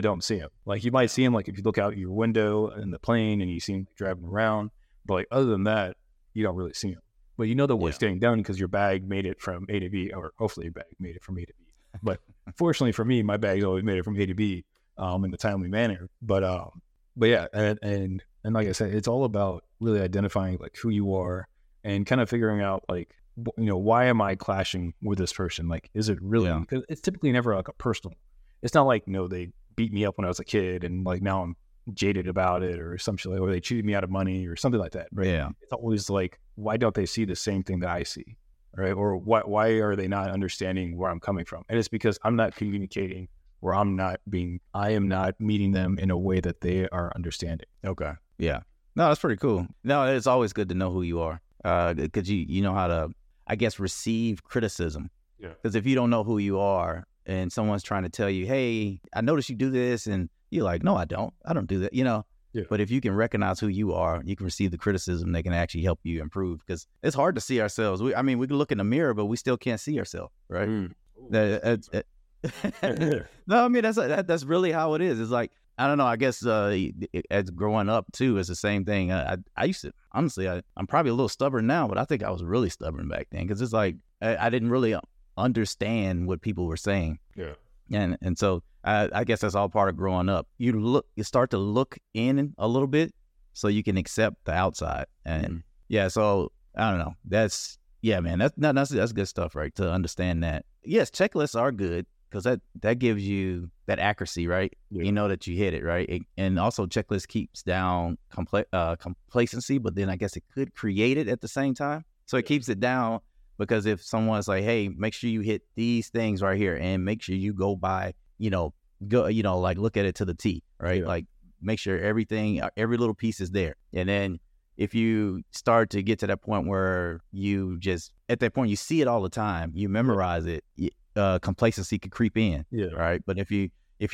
don't see him. Like you might see him, like if you look out your window in the plane and you see him driving around, but like other than that, you don't really see him. But you know the work's getting done because your bag made it from A to B, or hopefully your bag made it from A to B. But fortunately for me, my bag's always made it from A to B in a timely manner. But yeah, and like I said, it's all about really identifying like who you are and kind of figuring out like, you know, why am I clashing with this person? Like, is it really? Because it's typically never like a personal. It's not like, no, they beat me up when I was a kid and like now I'm jaded about it or something, like, or they cheated me out of money or something like that, right? Yeah. It's always like, why don't they see the same thing that I see, right? Or why are they not understanding where I'm coming from? And it's because I'm not communicating, or I am not meeting them in a way that they are understanding. Okay. Yeah. No, that's pretty cool. No, it's always good to know who you are, because you know how to, I guess, receive criticism. Yeah. Because if you don't know who you are and someone's trying to tell you, hey, I noticed you do this, and you're like, no, I don't do that, you know? Yeah. But if you can recognize who you are, you can receive the criticism that can actually help you improve, because it's hard to see ourselves. We can look in the mirror, but we still can't see ourselves, right? Mm. No, I mean, that's really how it is. It's like, I don't know. I guess as growing up too, it's the same thing. I used to, honestly, I'm probably a little stubborn now, but I think I was really stubborn back then, because it's like I didn't really understand what people were saying. Yeah. And so I guess that's all part of growing up. You start to look in a little bit so you can accept the outside. And so I don't know. That's man. That's good stuff, right? To understand that. Yes, checklists are good, because that gives you that accuracy, right? Yeah. You know that you hit it, right? And also checklist keeps down complacency, but then I guess it could create it at the same time. So it keeps it down, because if someone's like, hey, make sure you hit these things right here, and make sure you go by, like look at it to the T, right? Yeah. Like make sure every little piece is there. And then if you start to get to that point where you see it all the time, you memorize it, complacency could creep in, right? But if you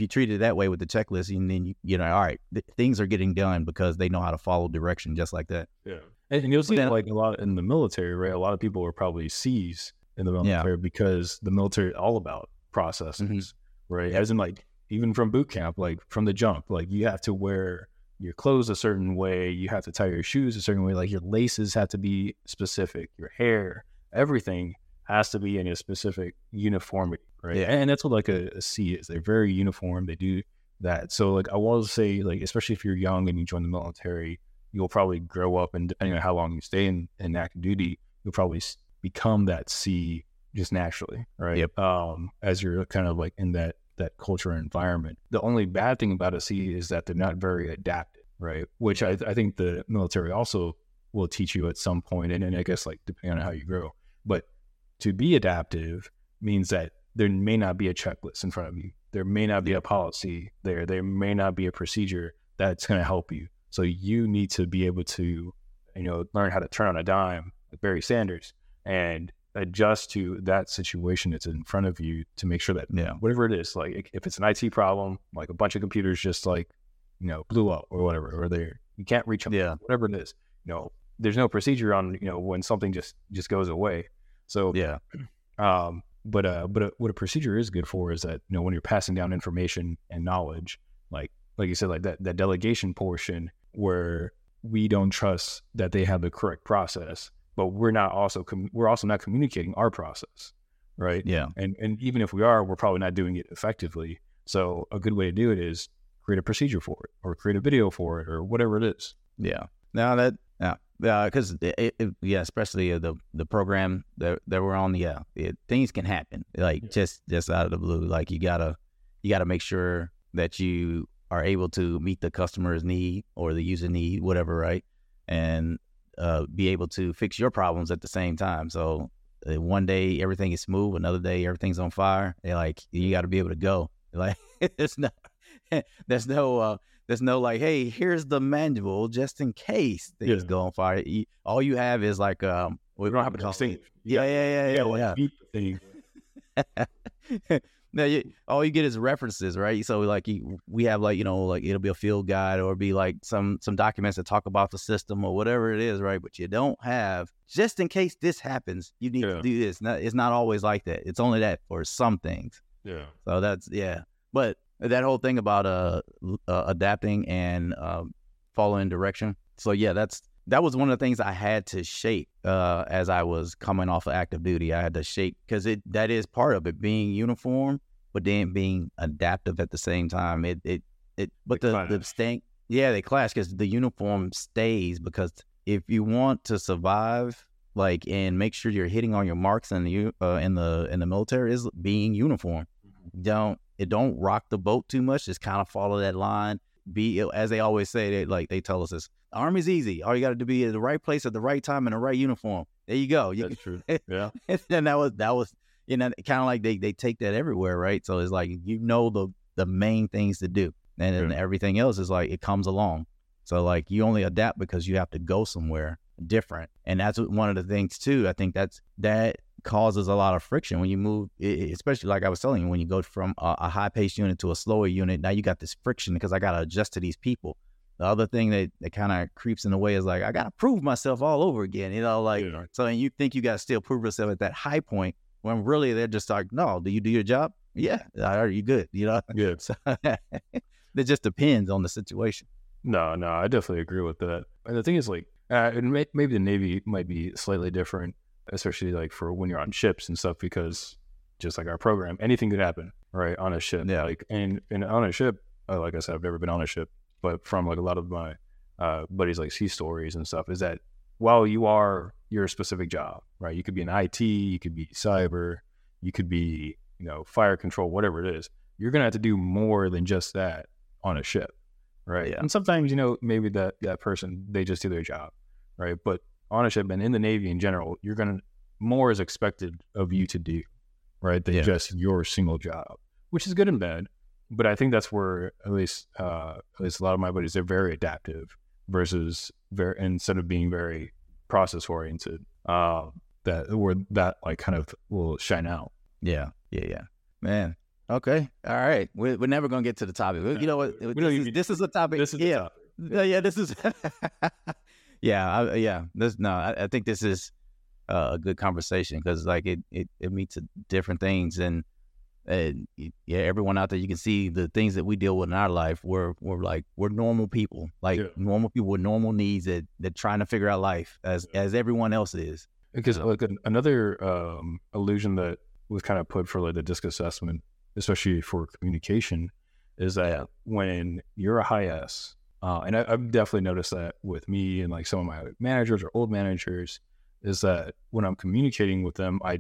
treat it that way with the checklist, and then all right, things are getting done because they know how to follow direction just like that. Yeah, and you'll see like a lot in the military, right? A lot of people are probably C's in the military because the military is all about processes, right? As in like even from boot camp, like from the jump, like you have to wear your clothes a certain way, you have to tie your shoes a certain way, like your laces have to be specific, your hair, everything has to be in a specific uniformity, right? Yeah. And that's what like a C is. They're very uniform. They do that. So like I want to say, like, especially if you're young and you join the military, you'll probably grow up, and depending on how long you stay in active duty, you'll probably become that C just naturally, right? Yep. As you're kind of like in that culture and environment. The only bad thing about a C is that they're not very adapted, right? Which I think the military also will teach you at some point, and I guess like depending on how you grow. But to be adaptive means that there may not be a checklist in front of you. There may not be a policy there. There may not be a procedure that's going to help you. So you need to be able to, you know, learn how to turn on a dime, like Barry Sanders, and adjust to that situation that's in front of you to make sure that whatever it is, like if it's an IT problem, like a bunch of computers just like, you know, blew up or whatever, or you can't reach them, whatever it is, you know, there's no procedure on, you know, when something just goes away. So, but what a procedure is good for is that, you know, when you're passing down information and knowledge, like you said, like that delegation portion where we don't trust that they have the correct process, but we're also not communicating our process, right? Yeah. And even if we are, we're probably not doing it effectively. So a good way to do it is create a procedure for it, or create a video for it, or whatever it is. Yeah. Especially the program that we're on, things can happen just out of the blue. Like you gotta make sure that you are able to meet the customer's need or the user need, whatever, right? And be able to fix your problems at the same time. So one day everything is smooth, another day everything's on fire. You got to be able to go. Like there's no like, hey, here's the manual just in case things go on fire. All you have is like we don't have a thing. Yeah. No, all you get is references, right? So like we have like, you know, like it'll be a field guide or be like some documents that talk about the system or whatever it is, right? But you don't have, just in case this happens, you need to do this. It's not always like that. It's only that for some things. Yeah. So that's, But that whole thing about adapting and following direction. So that was one of the things I had to shape as I was coming off of active duty. I had to shape because that is part of it, being uniform, but then being adaptive at the same time. They clash because the uniform stays, because if you want to survive, like, and make sure you're hitting on your marks in the military is being uniform. Don't rock the boat too much. Just kind of follow that line. Be, as they always say, they tell us this. Army's easy. All you got to do be in the right place at the right time in the right uniform. There you go. That's true. Yeah. And that was, you know, kind of like they take that everywhere, right? So it's like, you know, the main things to do, and then everything else is like it comes along. So like you only adapt because you have to go somewhere different, and that's one of the things too. I think that causes a lot of friction when you move, especially like I was telling you, when you go from a high-paced unit to a slower unit. Now you got this friction because I got to adjust to these people. The other thing that kind of creeps in the way is like, I got to prove myself all over again, you know, like, so, and you think you got to still prove yourself at that high point when really they're just like, no, do you do your job? Yeah. Are you good? You know? Yeah. So, it just depends on the situation. No, I definitely agree with that. And the thing is like, and maybe the Navy might be slightly different, especially like for when you're on ships and stuff, because just like our program, anything could happen, right? On a ship. Yeah. Like, and on a ship, like I said, I've never been on a ship, but from like a lot of my buddies, like sea stories and stuff, is that while you are your specific job, right? You could be in IT, you could be cyber, you could be, you know, fire control, whatever it is, you're going to have to do more than just that on a ship, right? Yeah. And sometimes, you know, maybe that person, they just do their job, right? But on a ship and in the Navy in general, you're going to, more is expected of you to do, right? Than just your single job, which is good and bad. But I think that's where at least a lot of my buddies, they're very adaptive versus very, instead of being very process oriented, that like kind of will shine out. Yeah. Man. Okay. All right. We're never going to get to the topic. You know what? This is a topic. This is the topic. Yeah. This is, I think this is a good conversation because like it meets different things. And And yeah, everyone out there, you can see the things that we deal with in our life. We're normal people, normal people with normal needs that trying to figure out life as everyone else is. Because another illusion that was kind of put for the DISC assessment, especially for communication, is that when you're a high S, and I've definitely noticed that with me and some of my managers or old managers, is that when I'm communicating with them, I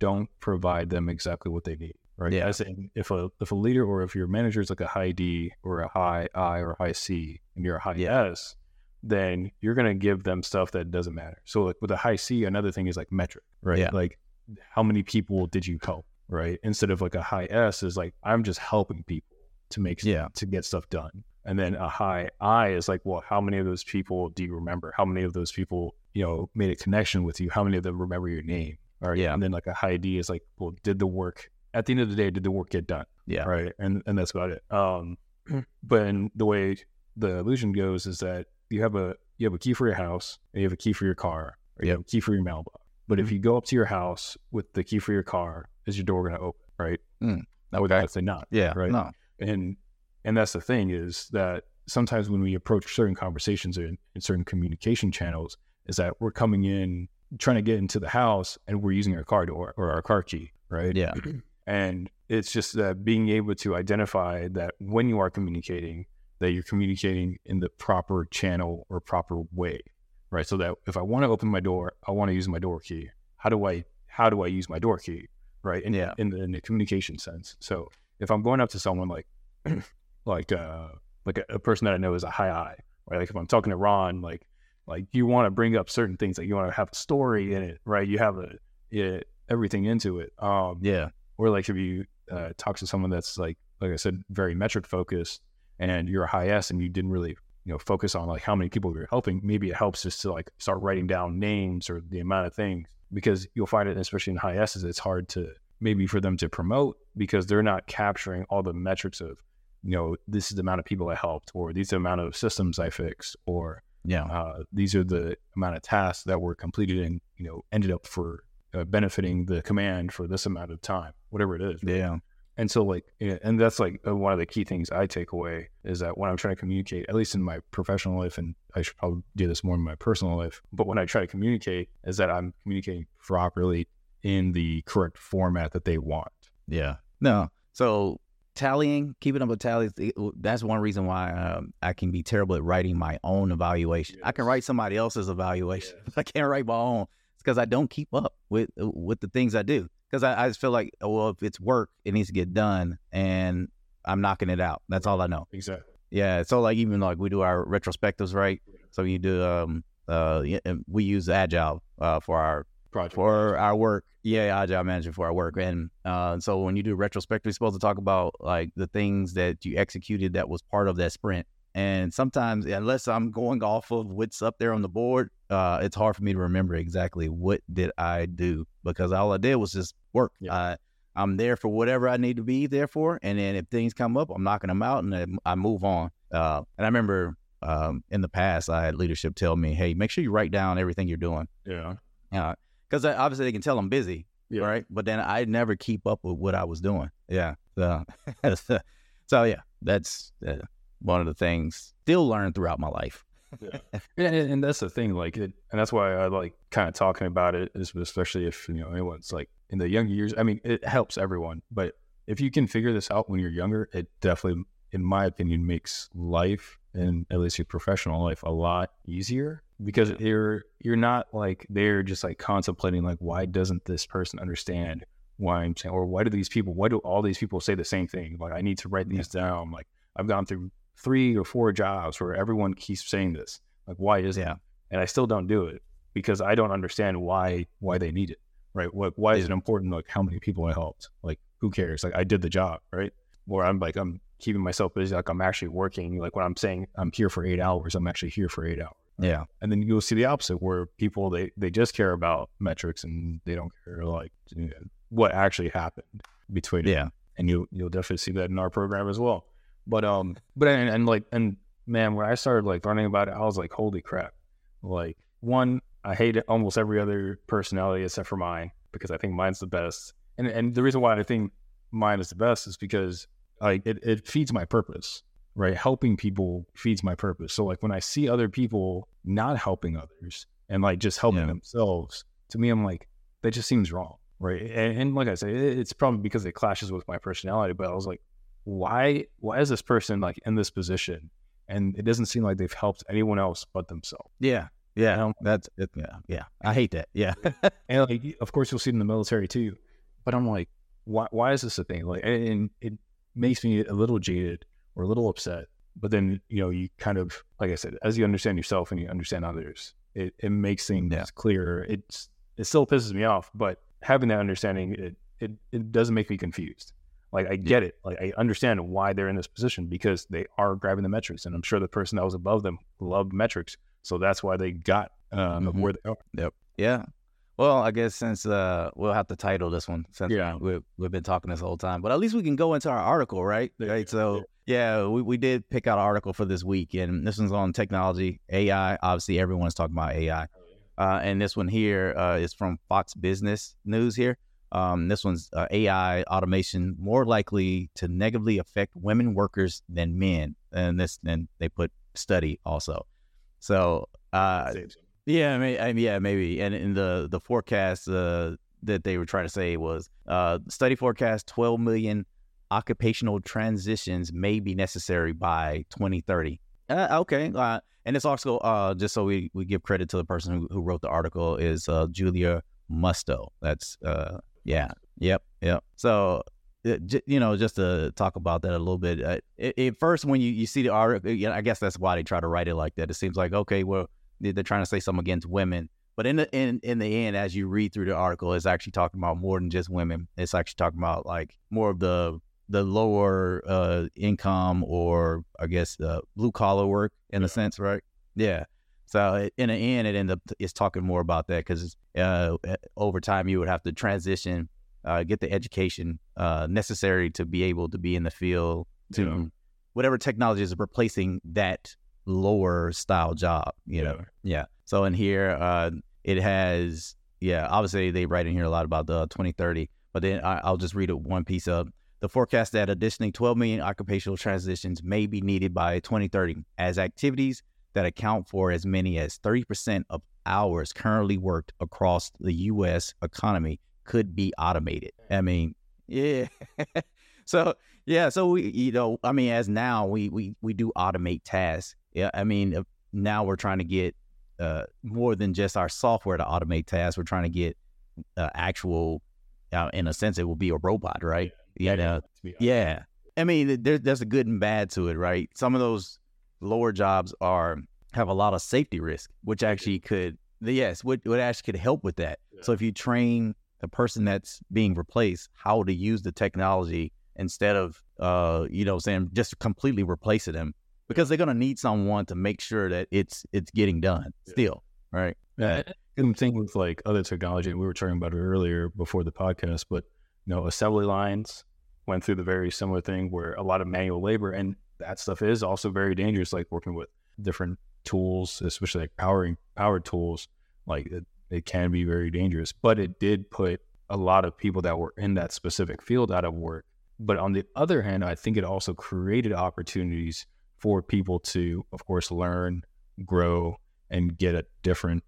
don't provide them exactly what they need. Right. Yeah. As in, if a leader or if your manager is a high D or a high I or a high C and you're a high S, then you're going to give them stuff that doesn't matter. So with a high C, another thing is metric, right? Yeah. How many people did you help, right? Instead of a high S is I'm just helping people to to get stuff done. And then a high I is how many of those people do you remember? How many of those people, made a connection with you? How many of them remember your name? Right. Yeah. And then a high D is did the work. At the end of the day, did the work get done? Yeah. Right. And that's about it. But the way the illusion goes is that you have a key for your house and you have a key for your car or you have a key for your mailbox. But if you go up to your house with the key for your car, is your door going to open? Right. That would actually not. Yeah. Right. No. And that's the thing is that sometimes when we approach certain conversations in certain communication channels is that we're coming in trying to get into the house and we're using our car door or our car key. Right. Yeah. And it's just that being able to identify that when you are communicating, that you're communicating in the proper channel or proper way, right? So that if I want to open my door, I want to use my door key. How do I use my door key, right? In the communication sense. So if I'm going up to someone a person that I know is a high I, right? If I'm talking to Ron, you want to bring up certain things, you want to have a story in it, right? You have everything into it. Or if you talk to someone that's like I said, very metric focused, and you're a high S and you didn't really, focus on how many people you're helping. Maybe it helps just to start writing down names or the amount of things, because you'll find it, especially in high S's, it's hard to maybe for them to promote because they're not capturing all the metrics of, this is the amount of people I helped, or these are the amount of systems I fixed, or these are the amount of tasks that were completed and, ended up for benefiting the command for this amount of time, whatever it is. Right? Yeah. And so and that's one of the key things I take away is that when I'm trying to communicate, at least in my professional life, and I should probably do this more in my personal life, but when I try to communicate is that I'm communicating properly in the correct format that they want. Yeah. No. So tallying, keeping up with tallies, that's one reason why I can be terrible at writing my own evaluation. Yes. I can write somebody else's evaluation. Yes. I can't write my own. It's because I don't keep up with the things I do. Because I just feel if it's work, it needs to get done, and I'm knocking it out. That's all I know. Exactly. Yeah. So even we do our retrospectives, right? So you do we use Agile for our project our work. Yeah, Agile management for our work, and so when you do retrospective, you're supposed to talk about the things that you executed that was part of that sprint. And sometimes, unless I'm going off of what's up there on the board, it's hard for me to remember exactly what did I do, because all I did was just work. Yeah. I'm there for whatever I need to be there for. And then if things come up, I'm knocking them out and I move on. And I remember in the past, I had leadership tell me, hey, make sure you write down everything you're doing. Yeah. Because obviously they can tell I'm busy. Yeah. Right. But then I never keep up with what I was doing. Yeah. So yeah, that's one of the things still learned throughout my life. Yeah. And that's the thing, and that's why I kind of talking about it, is especially if anyone's in the younger years. I mean, it helps everyone, but if you can figure this out when you're younger, it definitely, in my opinion, makes life, and at least your professional life, a lot easier, because you're not they're just contemplating why doesn't this person understand why I'm saying, or why do all these people say the same thing? I need to write these down. I've gone through 3 or 4 jobs where everyone keeps saying this, why is it? And I still don't do it because I don't understand why they need it, right? Why is it important? How many people I helped? Who cares? I did the job, right? Or I'm keeping myself busy. I'm actually working. When I'm saying I'm here for 8 hours, I'm actually here for 8 hours. Right? Yeah. And then you'll see the opposite, where people, they just care about metrics and they don't care what actually happened between it. And you'll definitely see that in our program as well. But man, when I started learning about it, I was holy crap! One, I hate almost every other personality except for mine, because I think mine's the best. And the reason why I think mine is the best is because it feeds my purpose, right? Helping people feeds my purpose. So like when I see other people not helping others and like just helping themselves, to me, I'm like, that just seems wrong. Right. And like I say, it's probably because it clashes with my personality, but I was like, why is this person like in this position? And it doesn't seem like they've helped anyone else but themselves. Yeah. Yeah. That's it. Yeah. Yeah. I hate that. Yeah. And like, of course you'll see it in the military too, but I'm like, why is this a thing? Like, and it makes me a little jaded or a little upset, but then, you know, you kind of, like I said, as you understand yourself and you understand others, it makes things clearer. It still pisses me off, but having that understanding, it doesn't make me confused. Like I get it. Like I understand why they're in this position because they are grabbing the metrics, and I'm sure the person that was above them loved metrics. So that's why they got where they are. Yep. Yeah. Well, I guess since we'll have to title this one since we've been talking this whole time, but at least we can go into our article, right? Right. So we did pick out an article for this week, and this one's on technology, AI. Obviously, everyone's talking about AI, and this one here is from Fox Business News here. This one's AI automation more likely to negatively affect women workers than men, and they put study also. So. Maybe. And in the forecast that they were trying to say was study forecast 12 million occupational transitions may be necessary by 2030. Okay. And it's also just so we give credit to the person who wrote the article is Julia Musto. That's Yep. So, you know, just to talk about that a little bit, at first when you see the article, you know, I guess that's why they try to write it like that. It seems like, okay, well, they're trying to say something against women, but in the end, as you read through the article, it's actually talking about more than just women. It's actually talking about like more of the lower income, or I guess blue collar work in a sense, right? Yeah. So in the end, it's talking more about that because over time you would have to transition, get the education necessary to be able to be in the field to whatever technology is replacing that lower style job, you know? Yeah. So in here, it has, obviously they write in here a lot about the 2030, but then I'll just read it one piece of the forecast that additionally 12 million occupational transitions may be needed by 2030 as activities that account for as many as 30% of hours currently worked across the U.S. economy could be automated. I mean, yeah. So we, you know, I mean, as now we do automate tasks. Yeah, I mean, now we're trying to get more than just our software to automate tasks. We're trying to get actual, in a sense, it will be a robot, right? Yeah. I mean, there's a good and bad to it, right? Some of those lower jobs have a lot of safety risk, which actually could help with that. Yeah. So if you train the person that's being replaced how to use the technology instead of, just completely replacing them. Because they're going to need someone to make sure that it's getting done still, right? Yeah. And thing with like other technology, we were talking about it earlier before the podcast, but you know, assembly lines went through the very similar thing where a lot of manual labor, and that stuff is also very dangerous, like working with different tools, especially like power tools, like it can be very dangerous, but it did put a lot of people that were in that specific field out of work. But on the other hand, I think it also created opportunities for people to, of course, learn, grow, and get a different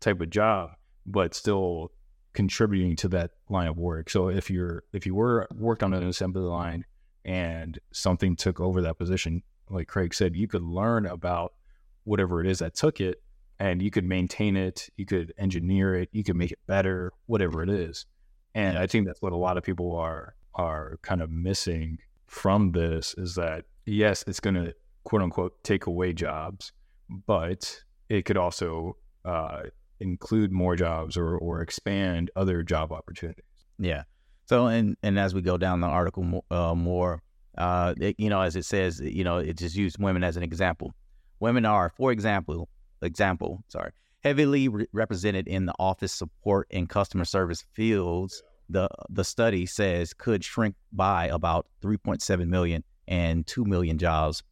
type of job, but still contributing to that line of work. So if you worked on an assembly line and something took over that position, like Craig said, you could learn about whatever it is that took it, and you could maintain it, you could engineer it, you could make it better, whatever it is. And I think that's what a lot of people are kind of missing from this is that, yes, it's going to quote unquote take away jobs, but it could also include more jobs or expand other job opportunities. Yeah. So and as we go down the article more, as it says, you know, it just used women as an example. Women are, for example, heavily represented in the office support and customer service fields. The study says could shrink by about 3.7 million and 2 million jobs.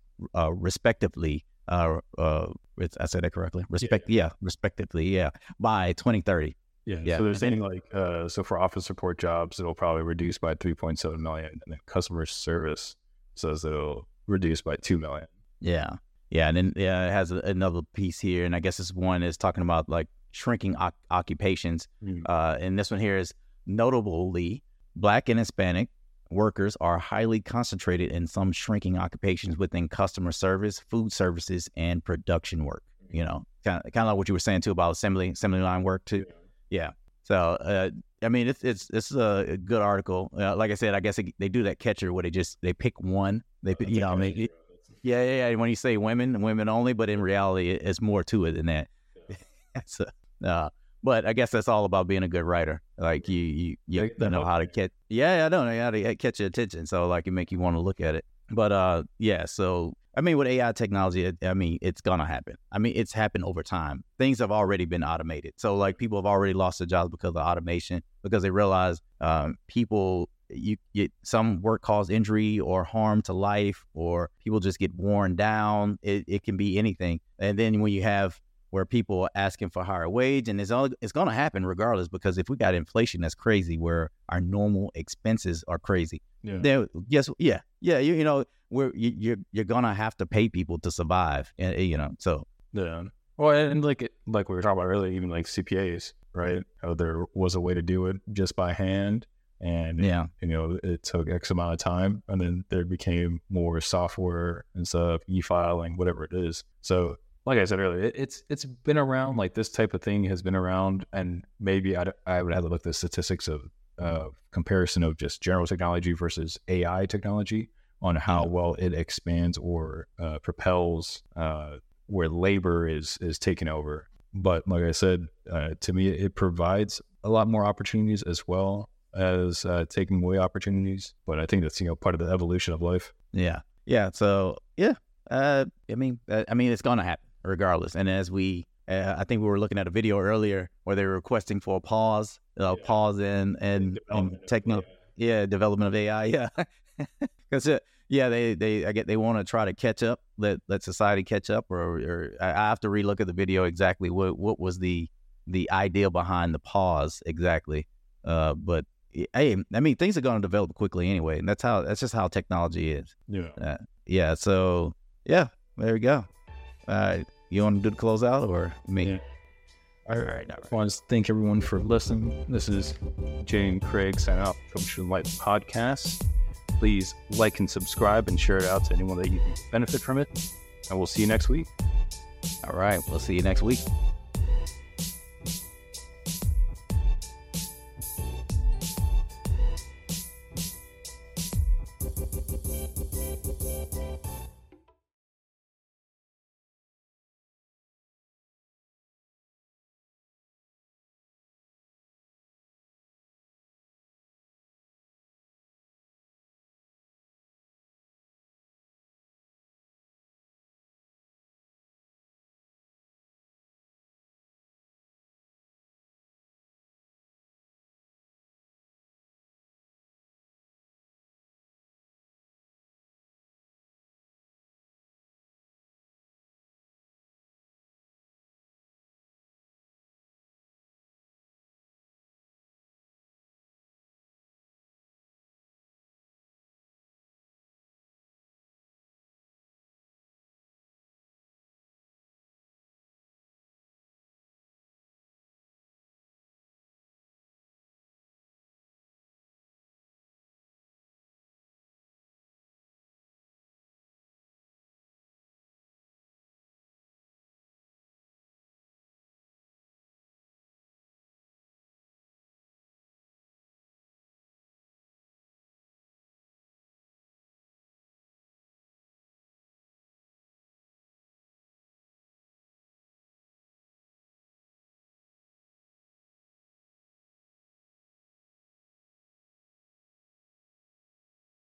Respectively, I said that correctly. Respectively, by 2030. Yeah. So they're saying so for office support jobs, it'll probably reduce by 3.7 million. And then customer service says it'll reduce by 2 million. Yeah. Yeah. And then it has another piece here. And I guess this one is talking about like shrinking occupations. Mm-hmm. And this one here is notably Black and Hispanic workers are highly concentrated in some shrinking occupations within customer service, food services, and production work. You know, kind of like what you were saying too about assembly line work too. Yeah. So, I mean, it's a good article. Like I said, I guess they do that catcher where they pick one. They pick, you know, I mean, yeah. When you say women only, but in reality, it's more to it than that. Yeah. But I guess that's all about being a good writer. Like you know how to catch. Yeah, I don't know how to catch your attention. So like it make you want to look at it. But yeah. So I mean, with AI technology, it's gonna happen. I mean, it's happened over time. Things have already been automated. So like people have already lost their jobs because of automation, because they realize people. Some work cause injury or harm to life, or people just get worn down. It can be anything. And then when you have where people are asking for higher wage, and it's going to happen regardless, because if we got inflation that's crazy, where our normal expenses are crazy, then yes, yeah, you know, you're going to have to pay people to survive, and you know, so yeah. Well, and like we were talking about earlier, even like CPAs, right? How there was a way to do it just by hand, and it took X amount of time, and then there became more software and stuff, e-filing, whatever it is. So. Like I said earlier, it's been around. Like this type of thing has been around, and maybe I would have to look at the statistics of comparison of just general technology versus AI technology on how well it expands or propels where labor is taken over. But like I said, to me, it provides a lot more opportunities as well as taking away opportunities. But I think that's part of the evolution of life. Yeah. So yeah, I mean it's gonna happen. Regardless, and as we, I think we were looking at a video earlier where they were requesting for a pause, pause in and development of AI, because they want to try to catch up, let society catch up, or I have to relook at the video exactly what was the idea behind the pause exactly, but hey, I mean things are going to develop quickly anyway, and that's just how technology is. So yeah, there we go. You want to do the close out or me? Yeah. All right. I want to thank everyone for listening. This is Jay and Craig signing off from Troubleshooting Life Podcast. Please like and subscribe and share it out to anyone that you can benefit from it. And we'll see you next week. All right. We'll see you next week.